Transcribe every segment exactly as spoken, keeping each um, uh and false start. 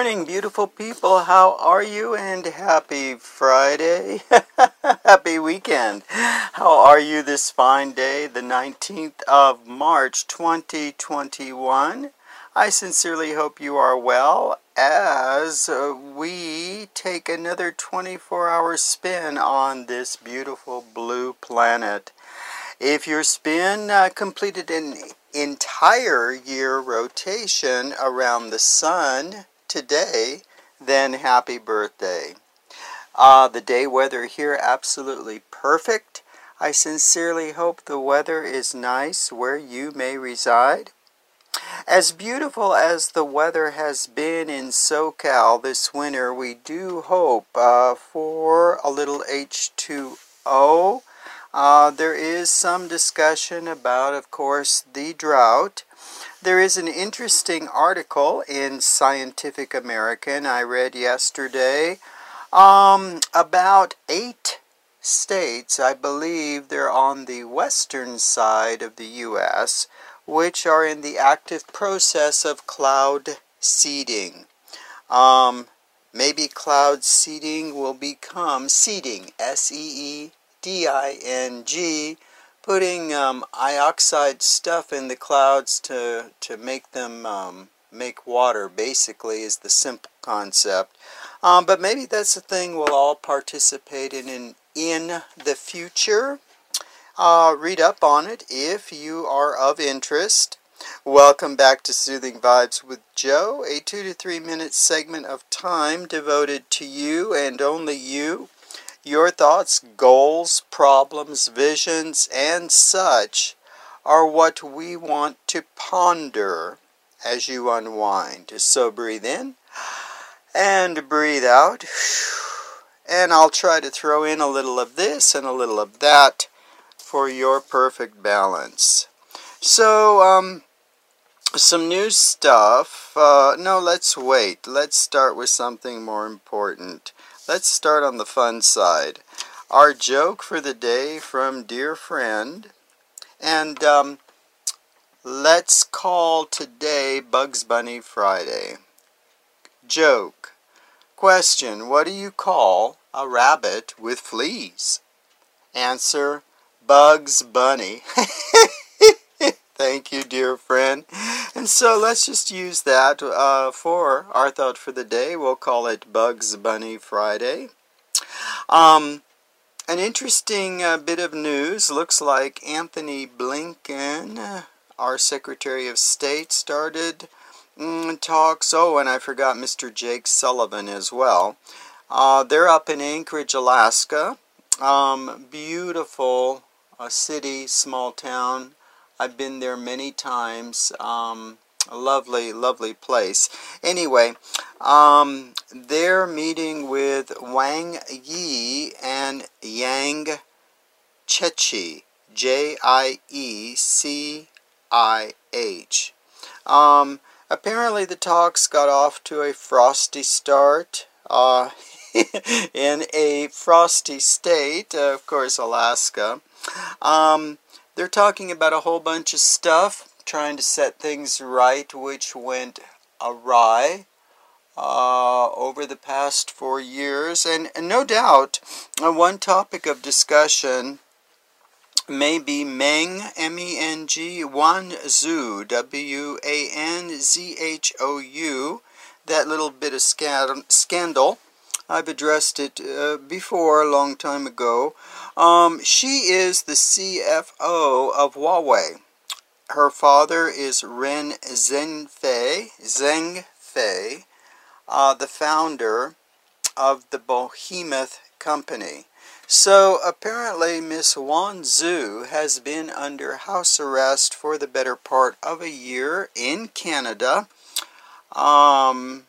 morning, beautiful people. How are you? And happy Friday. Happy weekend. How are you this fine day, the nineteenth of March, twenty twenty-one? I sincerely hope you are well as we take another twenty-four hour spin on this beautiful blue planet. If your spin uh, completed an entire year rotation around the sun today, then happy birthday. Uh, the day weather here absolutely perfect. I sincerely hope the weather is nice where you may reside. As beautiful as the weather has been in SoCal this winter, we do hope uh, for a little H two O. Uh, there is some discussion about, of course, the drought. There is an interesting article in Scientific American I read yesterday um, about eight states, I believe they're on the western side of the U S, which are in the active process of cloud seeding. Um, maybe cloud seeding will become seeding, S E E. D I N G, putting um, ioxide stuff in the clouds to, to make them um, make water, basically, is the simple concept. Um, but maybe that's the thing we'll all participate in in, in the future. Uh, read up on it if you are of interest. Welcome back to Soothing Vibes with Joe, a two to three minute segment of time devoted to you and only you. Your thoughts, goals, problems, visions, and such are what we want to ponder as you unwind. So breathe in and breathe out. And I'll try to throw in a little of this and a little of that for your perfect balance. So, um, some new stuff. Uh, no, let's wait. Let's start with something more important. Let's start on the fun side. Our joke for the day from Dear Friend. And um, let's call today Bugs Bunny Friday. Joke. Question. What do you call a rabbit with fleas? Answer. Bugs Bunny. Thank you, dear friend. And so let's just use that uh, for our thought for the day. We'll call it Bugs Bunny Friday. Um, an interesting uh, bit of news. Looks like Anthony Blinken, our Secretary of State, started mm, talks. Oh, and I forgot Mister Jake Sullivan as well. Uh, they're up in Anchorage, Alaska. Um, beautiful uh, city, small town. I've been there many times. Um, a lovely, lovely place. Anyway, um, they're meeting with Wang Yi and Yang Jiechi, J I E C I H. Um, apparently the talks got off to a frosty start. Uh, in a frosty state, uh, of course, Alaska. Um... They're talking about a whole bunch of stuff, trying to set things right, which went awry uh, over the past four years. And, and no doubt, uh, one topic of discussion may be Meng, M E N G, Wanzhou, W A N Z H O U, that little bit of scandal. I've addressed it uh, before a long time ago. Um, she is the C F O of Huawei. Her father is Ren Zhengfei, Zhengfei uh, the founder of the behemoth company. So apparently Miss Wanzhou has been under house arrest for the better part of a year in Canada. Um...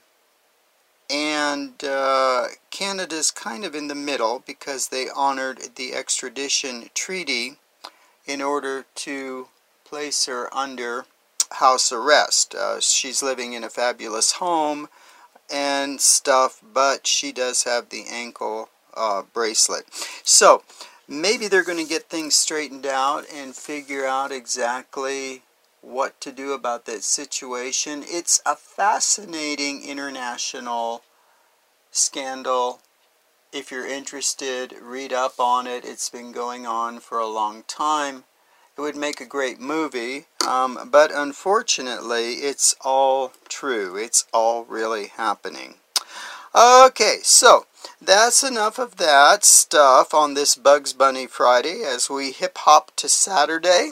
And uh, Canada's kind of in the middle because they honored the extradition treaty in order to place her under house arrest. Uh, she's living in a fabulous home and stuff, but she does have the ankle uh, bracelet. So maybe they're going to get things straightened out and figure out exactly what to do about that situation. It's a fascinating international scandal. If you're interested, read up on it. It's been going on for a long time. It would make a great movie, um, but unfortunately, it's all true. It's all really happening. Okay, so that's enough of that stuff on this Bugs Bunny Friday as we hip-hop to Saturday.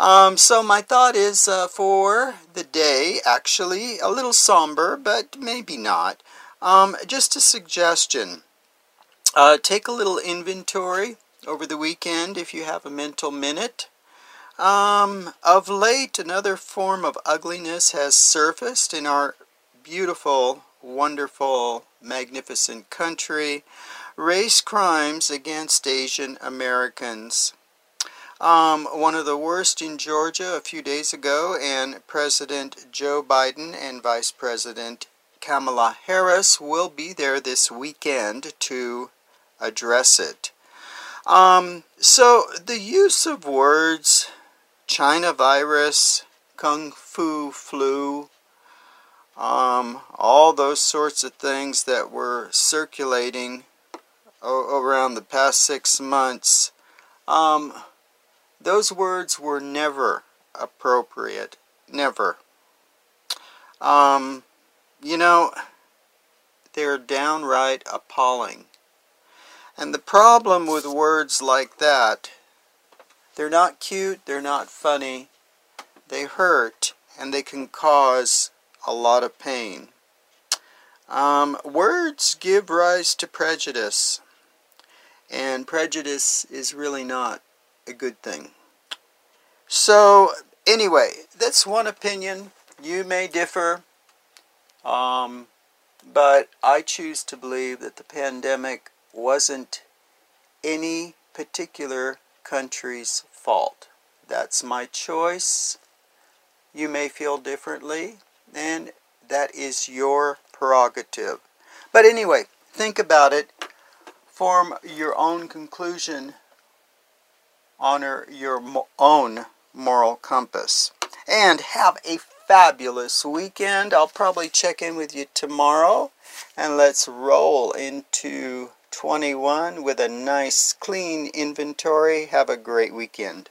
Um, so my thought is uh, for the day, actually, a little somber, but maybe not. Um, just a suggestion. Uh, take a little inventory over the weekend if you have a mental minute. Um, of late, another form of ugliness has surfaced in our beautiful, wonderful, magnificent country. Race crimes against Asian Americans. Um, one of the worst in Georgia a few days ago, and President Joe Biden and Vice President Kamala Harris will be there this weekend to address it. Um, so the use of words, China virus, Kung Fu flu, um, all those sorts of things that were circulating o- around the past six months, um, those words were never appropriate. Never. Um, you know, they're downright appalling. And the problem with words like that, they're not cute, they're not funny, they hurt, and they can cause a lot of pain. Um, words give rise to prejudice. And prejudice is really not a good thing. So, anyway, that's one opinion. You may differ, um, but I choose to believe that the pandemic wasn't any particular country's fault. That's my choice. You may feel differently, and that is your prerogative. But anyway, think about it. Form your own conclusion. Honor your own moral compass. And have a fabulous weekend. I'll probably check in with you tomorrow. And let's roll into twenty-one with a nice, clean inventory. Have a great weekend.